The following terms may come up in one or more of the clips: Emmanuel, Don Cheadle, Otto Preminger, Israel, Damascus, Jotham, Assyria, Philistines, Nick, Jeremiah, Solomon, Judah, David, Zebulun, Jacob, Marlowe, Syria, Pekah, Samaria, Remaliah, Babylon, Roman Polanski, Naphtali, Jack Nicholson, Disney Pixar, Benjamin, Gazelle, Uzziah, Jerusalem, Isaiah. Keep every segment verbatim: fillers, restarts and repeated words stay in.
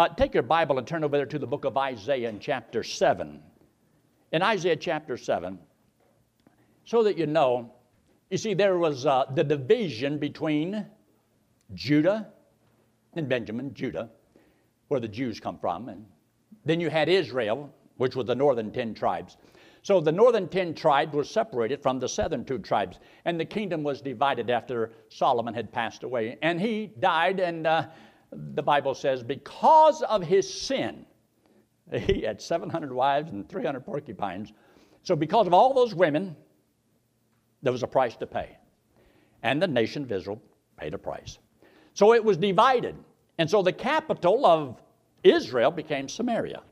Uh, take your Bible and turn over there to the book of Isaiah in chapter seven. In Isaiah chapter seven, so that you know, you see, there was uh, the division between Judah and Benjamin, Judah, where the Jews come from. And then you had Israel, which was the northern ten tribes. So the northern ten tribes were separated from the southern two tribes, and the kingdom was divided after Solomon had passed away. And he died, and uh, the Bible says, because of his sin, he had seven hundred wives and three hundred porcupines. So because of all those women, there was a price to pay. And the nation of Israel paid a price. So it was divided. And so the capital of Israel became Samaria.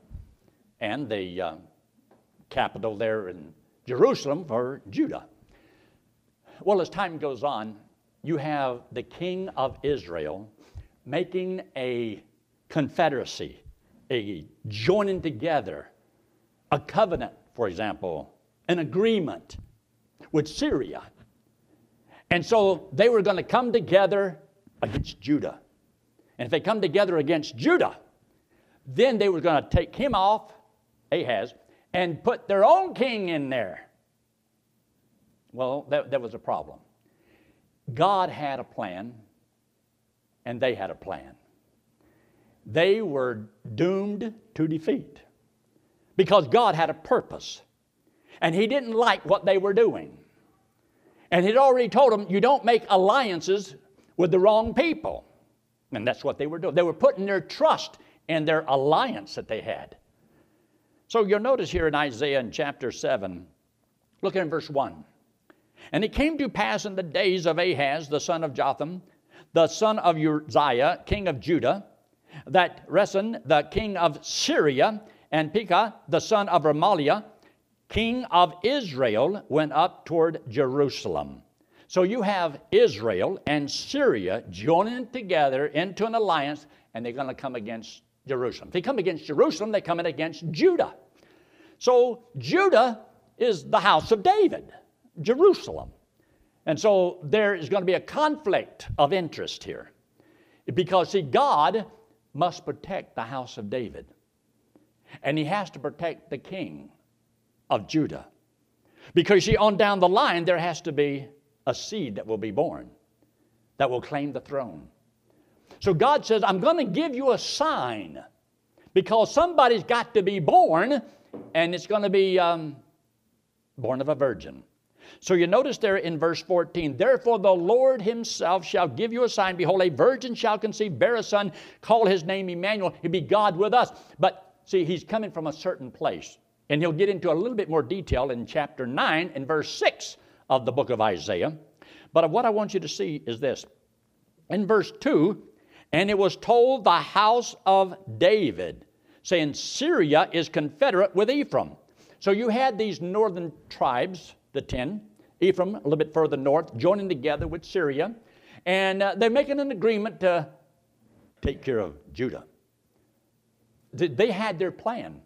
And the uh, capital there in Jerusalem for Judah. Well, as time goes on, you have the king of Israel making a confederacy, a joining together, a covenant, for example, an agreement with Syria. And so they were going to come together against Judah. And if they come together against Judah, then they were going to take him off, Ahaz, and put their own king in there. Well, that, that was a problem. God had a plan, and they had a plan. They were doomed to defeat because God had a purpose, and he didn't like what they were doing. And he'd already told them, you don't make alliances with the wrong people. And that's what they were doing. They were putting their trust in their alliance that they had. So you'll notice here in Isaiah in chapter seven, look at verse one. And it came to pass in the days of Ahaz, the son of Jotham, the son of Uzziah, king of Judah, that Rezin, the king of Syria, and Pekah, the son of Remaliah, king of Israel, went up toward Jerusalem. So you have Israel and Syria joining together into an alliance, and they're going to come against Jerusalem. If they come against Jerusalem, they come in against Judah. So Judah is the house of David, Jerusalem. And so there is going to be a conflict of interest here. Because, see, God must protect the house of David. And he has to protect the king of Judah. Because, see, on down the line, there has to be a seed that will be born that will claim the throne. So God says, I'm going to give you a sign because somebody's got to be born, and it's going to be um, born of a virgin. So you notice there in verse fourteen, therefore the Lord himself shall give you a sign. Behold, a virgin shall conceive, bear a son, call his name Emmanuel. He'll be God with us. But see, he's coming from a certain place, and he'll get into a little bit more detail in chapter nine and verse six of the book of Isaiah. But what I want you to see is this. In verse two, and it was told the house of David, saying Syria is confederate with Ephraim. So you had these northern tribes, the ten, Ephraim a little bit further north, joining together with Syria. And uh, they're making an agreement to take care of Judah. They had their plan.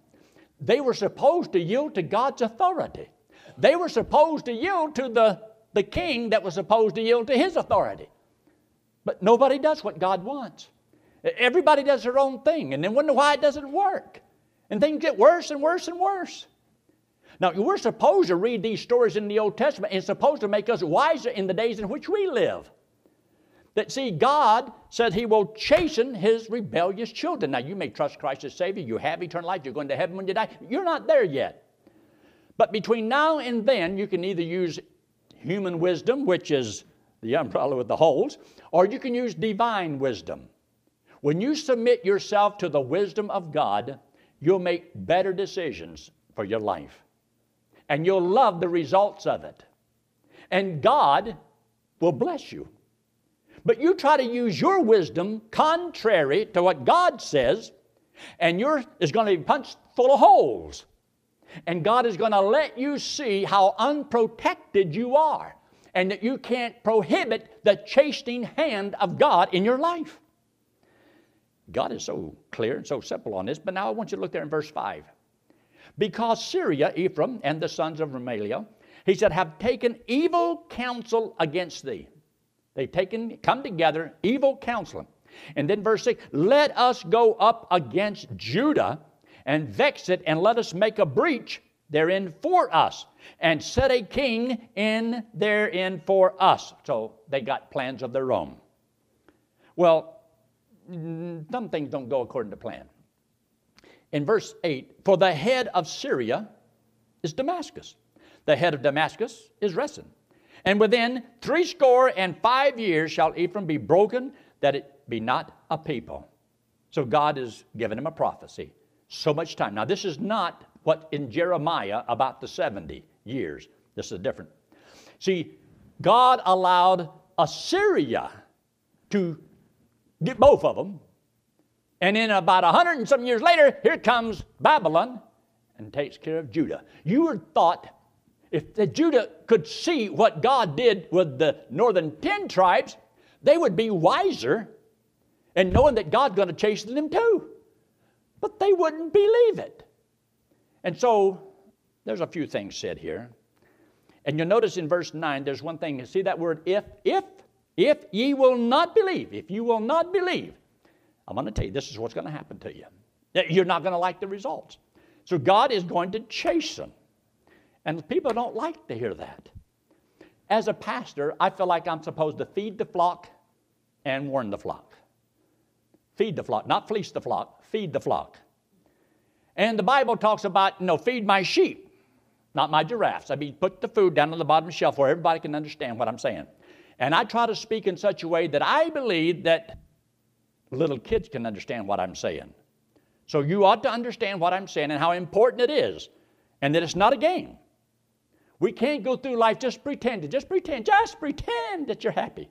They were supposed to yield to God's authority. They were supposed to yield to the, the king that was supposed to yield to his authority. But nobody does what God wants. Everybody does their own thing, and then wonder why it doesn't work. And things get worse and worse and worse. Now, we're supposed to read these stories in the Old Testament, and it's supposed to make us wiser in the days in which we live. That, see, God said he will chasten his rebellious children. Now, you may trust Christ as Savior. You have eternal life. You're going to heaven when you die. You're not there yet. But between now and then, you can either use human wisdom, which is the umbrella with the holes, or you can use divine wisdom. When you submit yourself to the wisdom of God, you'll make better decisions for your life. And you'll love the results of it. And God will bless you. But you try to use your wisdom contrary to what God says, and you're is going to be punched full of holes. And God is going to let you see how unprotected you are, and that you can't prohibit the chastening hand of God in your life. God is so clear and so simple on this, but now I want you to look there in verse five. Because Syria, Ephraim, and the sons of Remaliah, he said, have taken evil counsel against thee. They've taken, come together, evil counseling. And then verse six, let us go up against Judah and vex it, and let us make a breach therein for us, and set a king in therein for us. So they got plans of their own. Well, some things don't go according to plan. In verse eight, for the head of Syria is Damascus. The head of Damascus is Rezin. And within threescore and five years shall Ephraim be broken, that it be not a people. So God is giving him a prophecy. So much time. Now this is not what in Jeremiah about the seventy years. This is different. See, God allowed Assyria to get both of them. And then about a hundred and some years later, here comes Babylon and takes care of Judah. You would thought if the Judah could see what God did with the northern ten tribes, they would be wiser and knowing that God's going to chasten them too. But they wouldn't believe it. And so there's a few things said here. And you'll notice in verse nine, there's one thing. See that word if? If, if ye will not believe, if you will not believe, I'm going to tell you, this is what's going to happen to you. You're not going to like the results. So God is going to chasten. And people don't like to hear that. As a pastor, I feel like I'm supposed to feed the flock and warn the flock. Feed the flock, not fleece the flock, feed the flock. And the Bible talks about, you know, feed my sheep, not my giraffes. I mean, put the food down on the bottom shelf where everybody can understand what I'm saying. And I try to speak in such a way that I believe that little kids can understand what I'm saying. So you ought to understand what I'm saying and how important it is, and that it's not a game. We can't go through life just pretending, just pretend, just pretend that you're happy.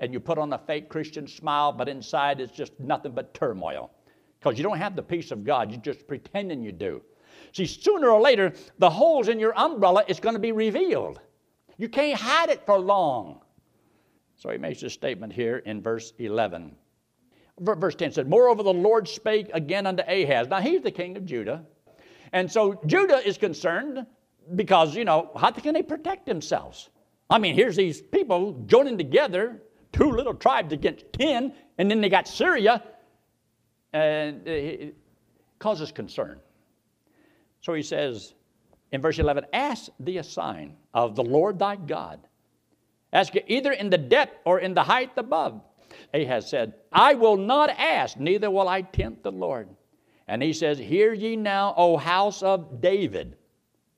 And you put on a fake Christian smile, but inside it's just nothing but turmoil. Because you don't have the peace of God. You're just pretending you do. See, sooner or later, the holes in your umbrella is going to be revealed. You can't hide it for long. So he makes this statement here in verse eleven. Verse ten said, moreover, the Lord spake again unto Ahaz. Now, he's the king of Judah. And so Judah is concerned because, you know, how can they protect themselves? I mean, here's these people joining together, two little tribes against ten, and then they got Syria, and it causes concern. So he says in verse eleven, ask thee a sign of the Lord thy God. Ask it either in the depth or in the height above. Ahaz said, I will not ask, neither will I tempt the Lord. And he says, hear ye now, O house of David.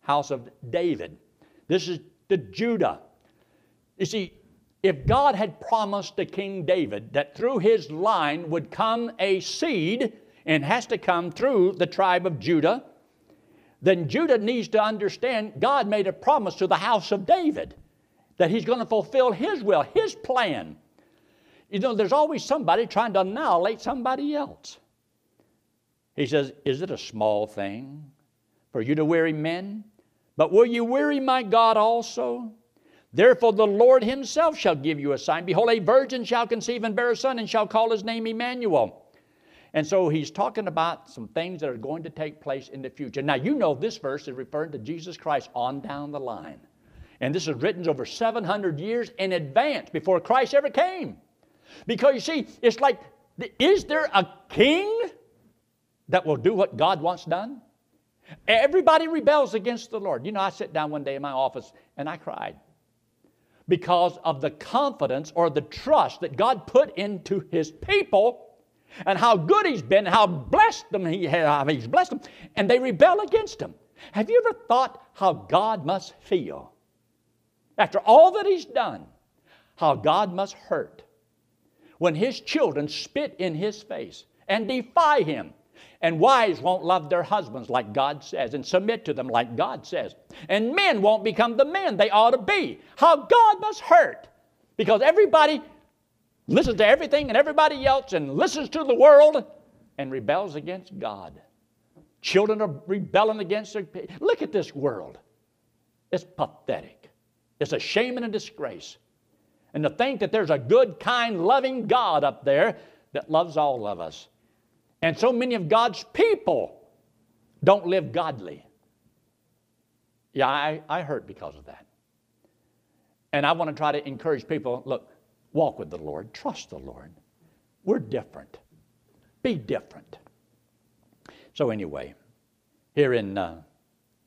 House of David. This is the Judah. You see, if God had promised to King David that through his line would come a seed and has to come through the tribe of Judah, then Judah needs to understand God made a promise to the house of David that he's going to fulfill his will, his plan. You know, there's always somebody trying to annihilate somebody else. He says, is it a small thing for you to weary men? But will you weary my God also? Therefore the Lord himself shall give you a sign. Behold, a virgin shall conceive and bear a son, and shall call his name Emmanuel. And so he's talking about some things that are going to take place in the future. Now, you know this verse is referring to Jesus Christ on down the line. And this is written over seven hundred years in advance before Christ ever came. Because, you see, it's like, is there a king that will do what God wants done? Everybody rebels against the Lord. You know, I sat down one day in my office and I cried because of the confidence or the trust that God put into his people and how good he's been, how blessed them he how he's blessed them, and they rebel against him. Have you ever thought how God must feel after all that he's done, how God must hurt when his children spit in his face and defy him? And wives won't love their husbands like God says and submit to them like God says. And men won't become the men they ought to be. How God must hurt. Because everybody listens to everything and everybody else and listens to the world and rebels against God. Children are rebelling against their parents. Look at this world. It's pathetic. It's a shame and a disgrace. And to think that there's a good, kind, loving God up there that loves all of us. And so many of God's people don't live godly. Yeah, I, I hurt because of that. And I want to try to encourage people, look, walk with the Lord, trust the Lord. We're different. Be different. So anyway, here in uh,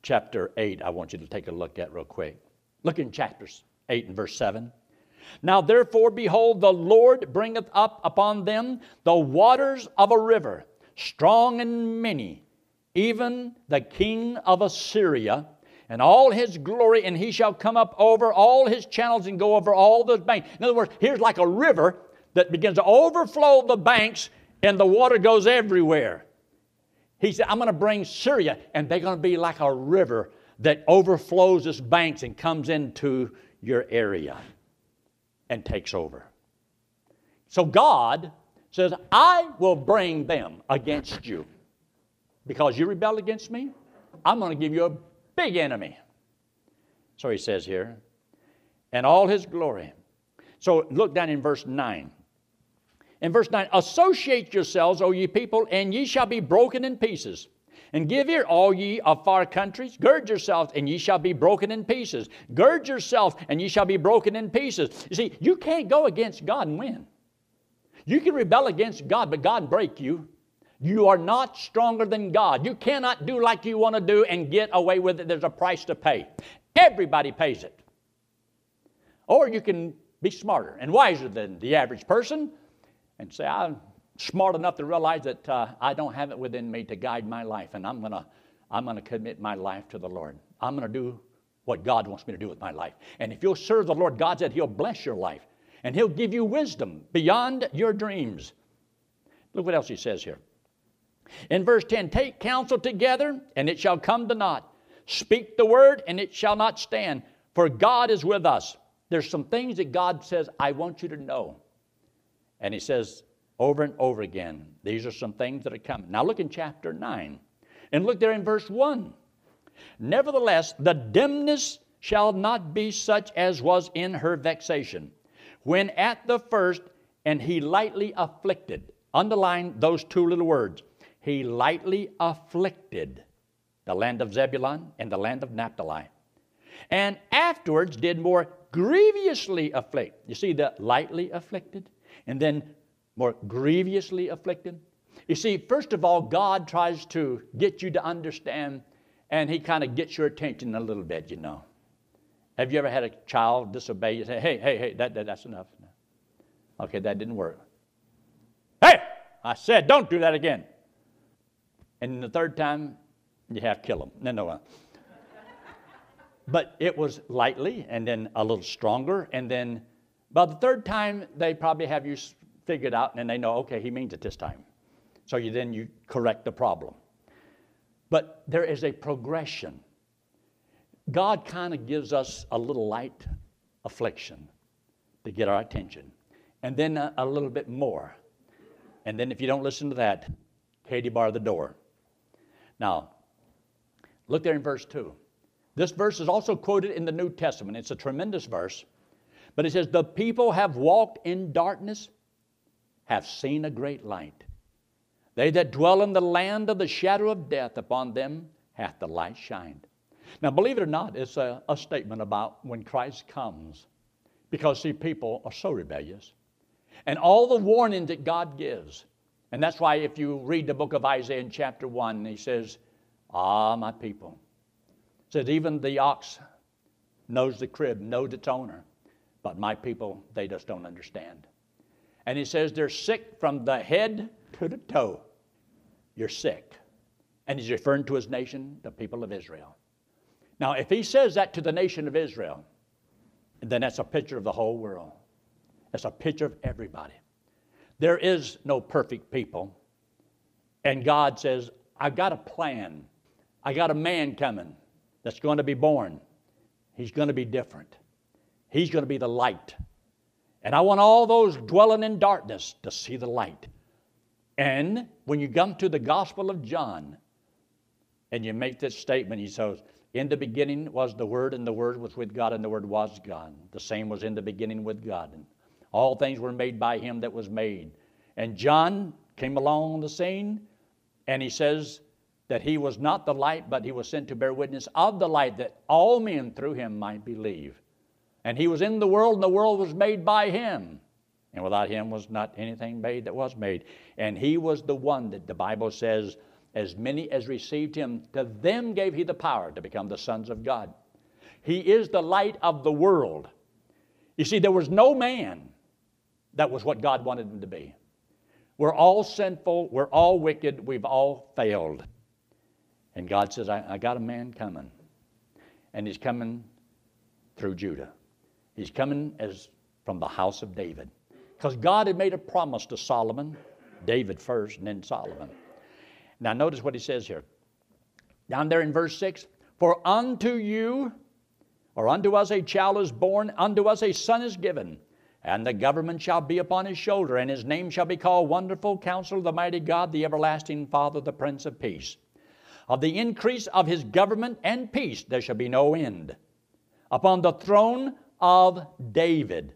chapter eight, I want you to take a look at real quick. Look in chapter eight and verse seven. Now therefore, behold, the Lord bringeth up upon them the waters of a river, strong and many, even the king of Assyria, and all his glory, and he shall come up over all his channels and go over all those banks. In other words, here's like a river that begins to overflow the banks, and the water goes everywhere. He said, I'm going to bring Syria, and they're going to be like a river that overflows its banks and comes into your area and takes over. So God says, I will bring them against you. Because you rebelled against me, I'm going to give you a big enemy. So he says here, and all his glory. So look down in verse nine. In verse nine, associate yourselves, O ye people, and ye shall be broken in pieces. And give ear, all ye of far countries. Gird yourselves, and ye shall be broken in pieces. Gird yourself, and ye shall be broken in pieces. You see, you can't go against God and win. You can rebel against God, but God break you. You are not stronger than God. You cannot do like you want to do and get away with it. There's a price to pay. Everybody pays it. Or you can be smarter and wiser than the average person and say, I'm smart enough to realize that uh, I don't have it within me to guide my life, and I'm going to I'm going to commit my life to the Lord. I'm going to do what God wants me to do with my life. And if you'll serve the Lord, God said He'll bless your life, and He'll give you wisdom beyond your dreams. Look what else He says here. In verse ten, take counsel together, and it shall come to naught. Speak the word, and it shall not stand, for God is with us. There's some things that God says, I want you to know. And He says over and over again, these are some things that are coming. Now look in chapter nine, and look there in verse one. Nevertheless, the dimness shall not be such as was in her vexation, when at the first, and he lightly afflicted. Underline those two little words. He lightly afflicted the land of Zebulun and the land of Naphtali, and afterwards did more grievously afflict. You see the lightly afflicted and then more grievously afflicted. You see, first of all, God tries to get you to understand, and He kind of gets your attention a little bit, you know. Have you ever had a child disobey you? Say, hey, hey, hey, that, that, that's enough. Okay, that didn't work. Hey, I said don't do that again. And the third time, you have to kill them. No, no, no. But it was lightly, and then a little stronger, and then by the third time, they probably have you figured out, and they know, okay, he means it this time. So you then you correct the problem. But there is a progression. God kind of gives us a little light affliction to get our attention, and then a, a little bit more. And then if you don't listen to that, Katie bar the door. Now, look there in verse two. This verse is also quoted in the New Testament. It's a tremendous verse. But it says, the people have walked in darkness, have seen a great light. They that dwell in the land of the shadow of death, upon them hath the light shined. Now, believe it or not, it's a, a statement about when Christ comes. Because, see, people are so rebellious. And all the warnings that God gives. And that's why if you read the book of Isaiah in chapter one, he says, ah, my people. He says, even the ox knows the crib, knows its owner. But my people, they just don't understand. And he says, they're sick from the head to the toe. You're sick. And he's referring to his nation, the people of Israel. Now, if he says that to the nation of Israel, then that's a picture of the whole world. That's a picture of everybody. There is no perfect people. And God says, I've got a plan. I got a man coming that's going to be born. He's going to be different. He's going to be the light. And I want all those dwelling in darkness to see the light. And when you come to the Gospel of John and you make this statement, he says, in the beginning was the Word, and the Word was with God, and the Word was God. The same was in the beginning with God. And all things were made by Him that was made. And John came along the scene, and he says that he was not the light, but he was sent to bear witness of the light, that all men through him might believe. And he was in the world, and the world was made by Him. And without him was not anything made that was made. And he was the one that the Bible says, as many as received him, to them gave he the power to become the sons of God. He is the light of the world. You see, there was no man that was what God wanted him to be. We're all sinful. We're all wicked. We've all failed. And God says, I, I got a man coming. And he's coming through Judah. He's coming as from the house of David. Because God had made a promise to Solomon, David first, and then Solomon. Now notice what he says here. Down there in verse six, for unto you, or unto us a child is born, unto us a son is given, and the government shall be upon his shoulder, and his name shall be called Wonderful Counselor, the Mighty God, the Everlasting Father, the Prince of Peace. Of the increase of his government and peace there shall be no end. Upon the throne of David.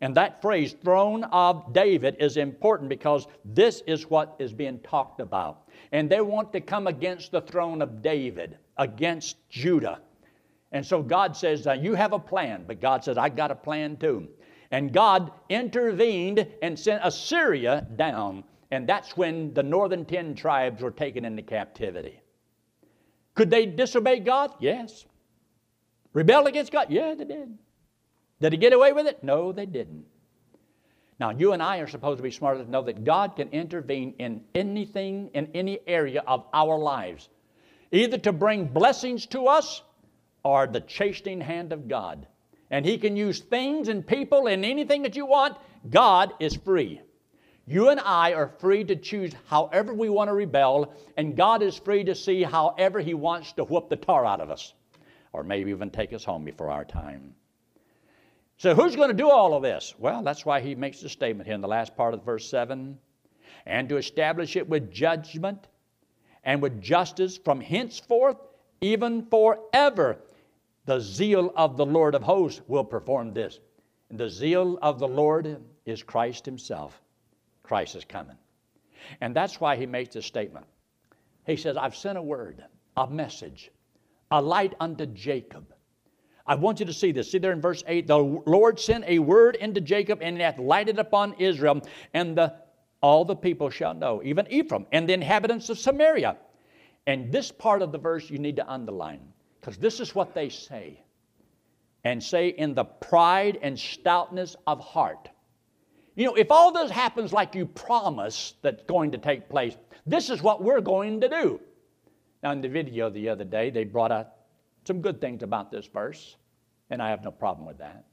And that phrase, throne of David, is important because this is what is being talked about. And they want to come against the throne of David, against Judah. And so God says, uh, you have a plan. But God says, I got a plan too. And God intervened and sent Assyria down. And that's when the northern ten tribes were taken into captivity. Could they disobey God? Yes. Rebelled against God? Yeah, they did. Did he get away with it? No, they didn't. Now, you and I are supposed to be smart enough to know that God can intervene in anything, in any area of our lives, either to bring blessings to us or the chastening hand of God. And he can use things and people and anything that you want. God is free. You and I are free to choose however we want to rebel, and God is free to see however he wants to whoop the tar out of us, or maybe even take us home before our time. So who's going to do all of this? Well, that's why he makes the statement here in the last part of verse seven. And to establish it with judgment and with justice from henceforth, even forever, the zeal of the Lord of hosts will perform this. And the zeal of the Lord is Christ himself. Christ is coming. And that's why he makes this statement. He says, I've sent a word, a message, a light unto Jacob. I want you to see this. See there in verse eight, the Lord sent a word into Jacob, and it hath lighted upon Israel, and the, all the people shall know, even Ephraim, and the inhabitants of Samaria. And this part of the verse you need to underline, because this is what they say, and say in the pride and stoutness of heart. You know, if all this happens like you promise that's going to take place, this is what we're going to do. Now, in the video the other day, they brought out some good things about this verse, and I have no problem with that.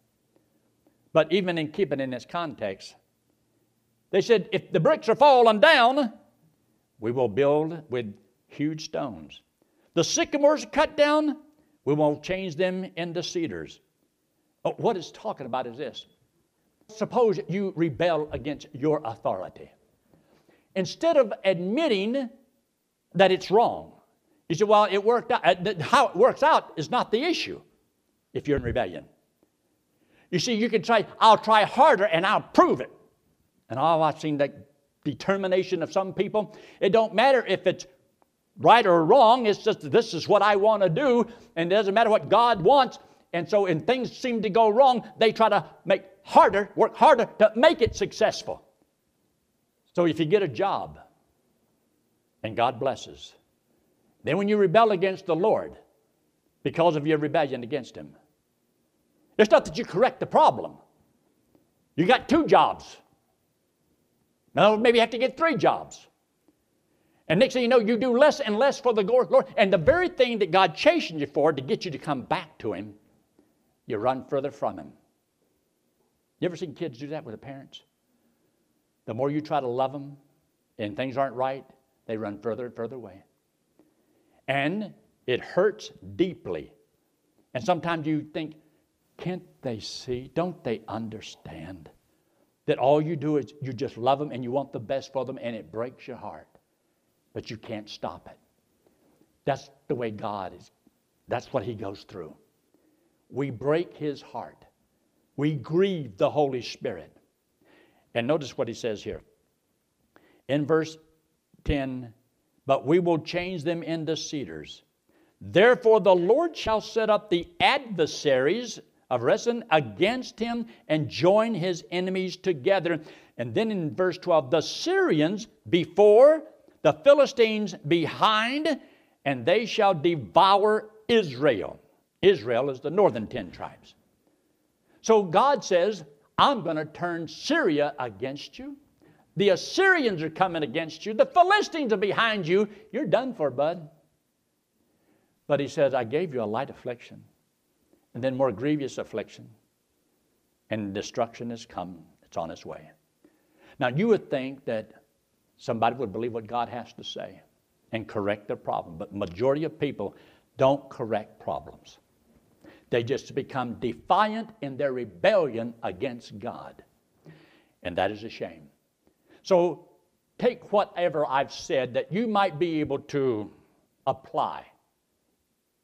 But even in keeping in this context, they said, if the bricks are fallen down, we will build with huge stones. The sycamores cut down, we won't change them into cedars. Oh, what it's talking about is this. Suppose you rebel against your authority. Instead of admitting that it's wrong, you say, well, it worked out. How it works out is not the issue if you're in rebellion. You see, you can say, I'll try harder and I'll prove it. And all I've seen that determination of some people, it don't matter if it's right or wrong. It's just, this is what I want to do, and it doesn't matter what God wants. And so when things seem to go wrong, they try to make harder, work harder to make it successful. So if you get a job and God blesses, then when you rebel against the Lord because of your rebellion against him, it's not that you correct the problem. You got two jobs. Now maybe you have to get three jobs. And next thing you know, you do less and less for the Lord. And the very thing that God chastened you for to get you to come back to him, you run further from him. You ever seen kids do that with their parents? The more you try to love them and things aren't right, they run further and further away. And it hurts deeply. And sometimes you think, can't they see? Don't they understand that all you do is you just love them and you want the best for them, and it breaks your heart. But you can't stop it. That's the way God is. That's what he goes through. We break his heart. We grieve the Holy Spirit. And notice what he says here. In verse ten, but we will change them into cedars. Therefore the Lord shall set up the adversaries of Rezin against him and join his enemies together. And then in verse twelve, the Syrians before, the Philistines behind, and they shall devour Israel. Israel is the northern ten tribes. So God says, I'm going to turn Syria against you. The Assyrians are coming against you. The Philistines are behind you. You're done for, bud. But he says, I gave you a light affliction, and then more grievous affliction, and destruction has come. It's on its way. Now, you would think that somebody would believe what God has to say and correct the problem, but majority of people don't correct problems. They just become defiant in their rebellion against God, and that is a shame. So take whatever I've said that you might be able to apply.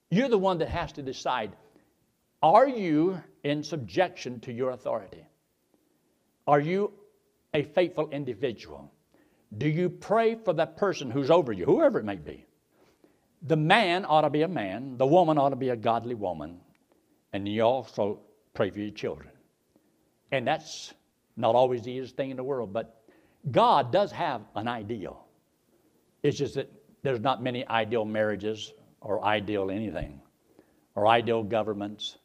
You're the one that has to decide, are you in subjection to your authority? Are you a faithful individual? Do you pray for that person who's over you, whoever it may be? The man ought to be a man. The woman ought to be a godly woman. And you also pray for your children. And that's not always the easiest thing in the world, but God does have an ideal. It's just that there's not many ideal marriages or ideal anything or ideal governments.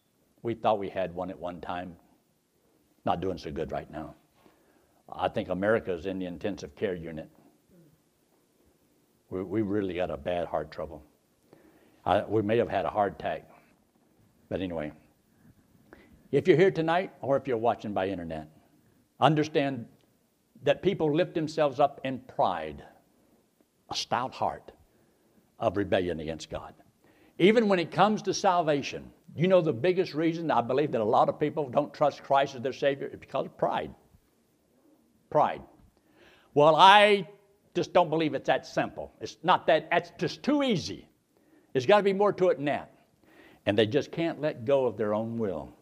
We thought we had one at one time. Not doing so good right now. I think America is in the intensive care unit. We, we really got a bad heart trouble. I, we may have had a heart attack. But anyway, if you're here tonight or if you're watching by internet, understand that people lift themselves up in pride, a stout heart of rebellion against God. Even when it comes to salvation, you know the biggest reason I believe that a lot of people don't trust Christ as their Savior is because of pride. Pride. Well, I just don't believe it's that simple. It's not that, it's just too easy. There's got to be more to it than that. And they just can't let go of their own will.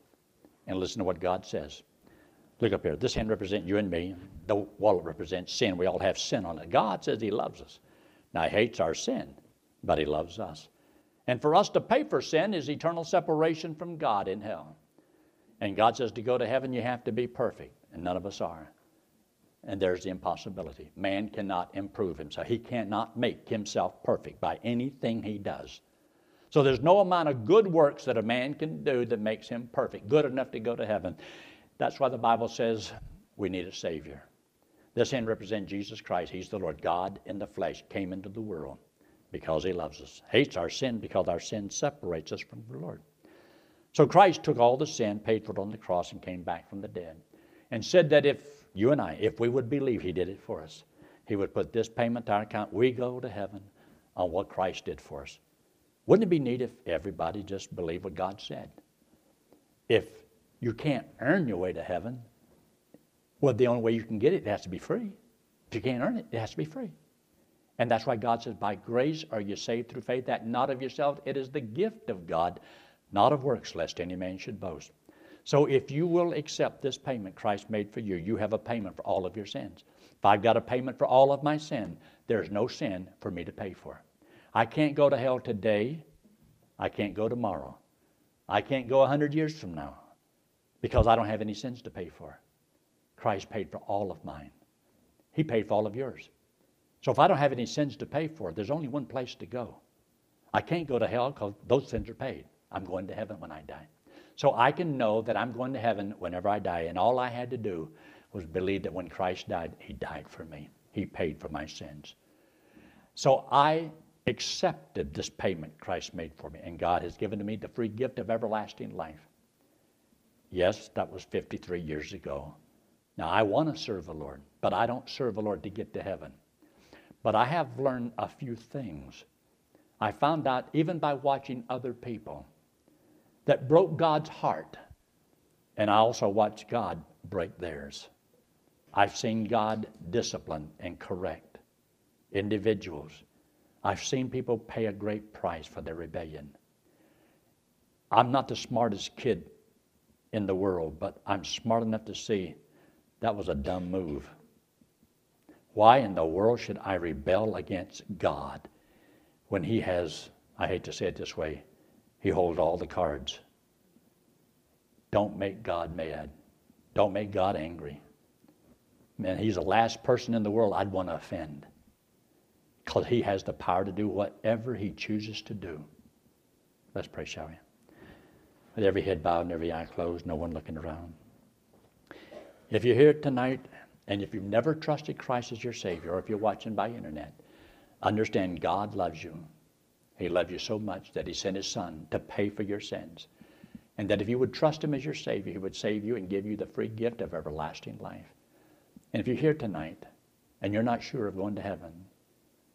And listen to what God says. Look up here. This hand represents you and me. The wallet represents sin. We all have sin on it. God says He loves us. Now, He hates our sin, but He loves us. And for us to pay for sin is eternal separation from God in hell. And God says to go to heaven, you have to be perfect. And none of us are. And there's the impossibility. Man cannot improve himself. He cannot make himself perfect by anything he does. So there's no amount of good works that a man can do that makes him perfect, good enough to go to heaven. That's why the Bible says we need a Savior. This hand represents Jesus Christ. He's the Lord. God in the flesh came into the world because He loves us. Hates our sin because our sin separates us from the Lord. So Christ took all the sin, paid for it on the cross, and came back from the dead. And said that if you and I, if we would believe He did it for us, He would put this payment to our account. We go to heaven on what Christ did for us. Wouldn't it be neat if everybody just believed what God said? If you can't earn your way to heaven, well, the only way you can get it, it has to be free. If you can't earn it, it has to be free. And that's why God says, by grace are you saved through faith, that not of yourself. It is the gift of God, not of works, lest any man should boast. So if you will accept this payment Christ made for you, you have a payment for all of your sins. If I've got a payment for all of my sin, there's no sin for me to pay for. I can't go to hell today. I can't go tomorrow. I can't go a hundred years from now because I don't have any sins to pay for. Christ paid for all of mine. He paid for all of yours. So if I don't have any sins to pay for, there's only one place to go. I can't go to hell because those sins are paid. I'm going to heaven when I die. So I can know that I'm going to heaven whenever I die. And all I had to do was believe that when Christ died, He died for me. He paid for my sins. So I accepted this payment Christ made for me. And God has given to me the free gift of everlasting life. Yes, that was fifty-three years ago. Now, I want to serve the Lord, but I don't serve the Lord to get to heaven. But I have learned a few things. I found out, even by watching other people, that broke God's heart. And I also watched God break theirs. I've seen God discipline and correct individuals. I've seen people pay a great price for their rebellion. I'm not the smartest kid in the world, but I'm smart enough to see that was a dumb move. Why in the world should I rebel against God when He has, I hate to say it this way, He holds all the cards? Don't make God mad. Don't make God angry. Man, he's the last person in the world I'd want to offend, because he has the power to do whatever he chooses to do. Let's pray, shall we? With every head bowed and every eye closed, no one looking around. If you're here tonight, and if you've never trusted Christ as your Savior, or if you're watching by internet, understand God loves you. He loved you so much that he sent his Son to pay for your sins. And that if you would trust him as your Savior, he would save you and give you the free gift of everlasting life. And if you're here tonight and you're not sure of going to heaven,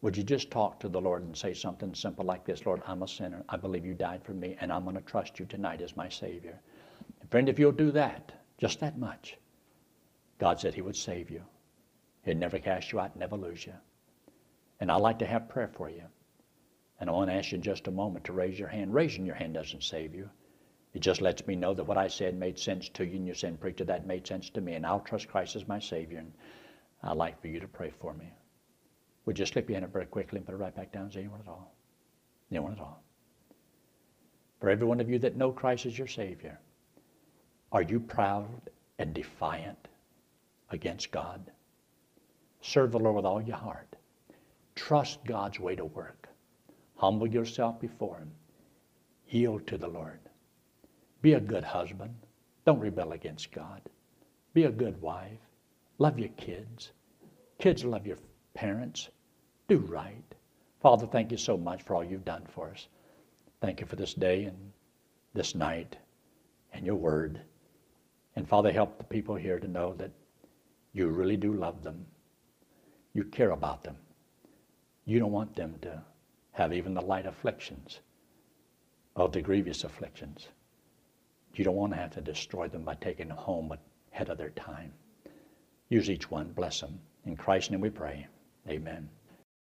would you just talk to the Lord and say something simple like this: Lord, I'm a sinner. I believe you died for me, and I'm going to trust you tonight as my Savior. And friend, if you'll do that, just that much, God said he would save you. He'd never cast you out, never lose you. And I'd like to have prayer for you. And I want to ask you in just a moment to raise your hand. Raising your hand doesn't save you. It just lets me know that what I said made sense to you, and you said, preacher, that made sense to me, and I'll trust Christ as my Savior, and I'd like for you to pray for me. We'll just slip you in it very quickly and put it right back down. Is anyone at all? Anyone at all? For every one of you that know Christ as your Savior, are you proud and defiant against God? Serve the Lord with all your heart. Trust God's way to work. Humble yourself before him. Yield to the Lord. Be a good husband. Don't rebel against God. Be a good wife. Love your kids. Kids, love your parents. Do right. Father, thank you so much for all you've done for us. Thank you for this day and this night and your word. And Father, help the people here to know that you really do love them. You care about them. You don't want them to have even the light afflictions of the grievous afflictions. You don't want to have to destroy them by taking them home ahead of their time. Use each one. Bless them. In Christ's name we pray. Amen.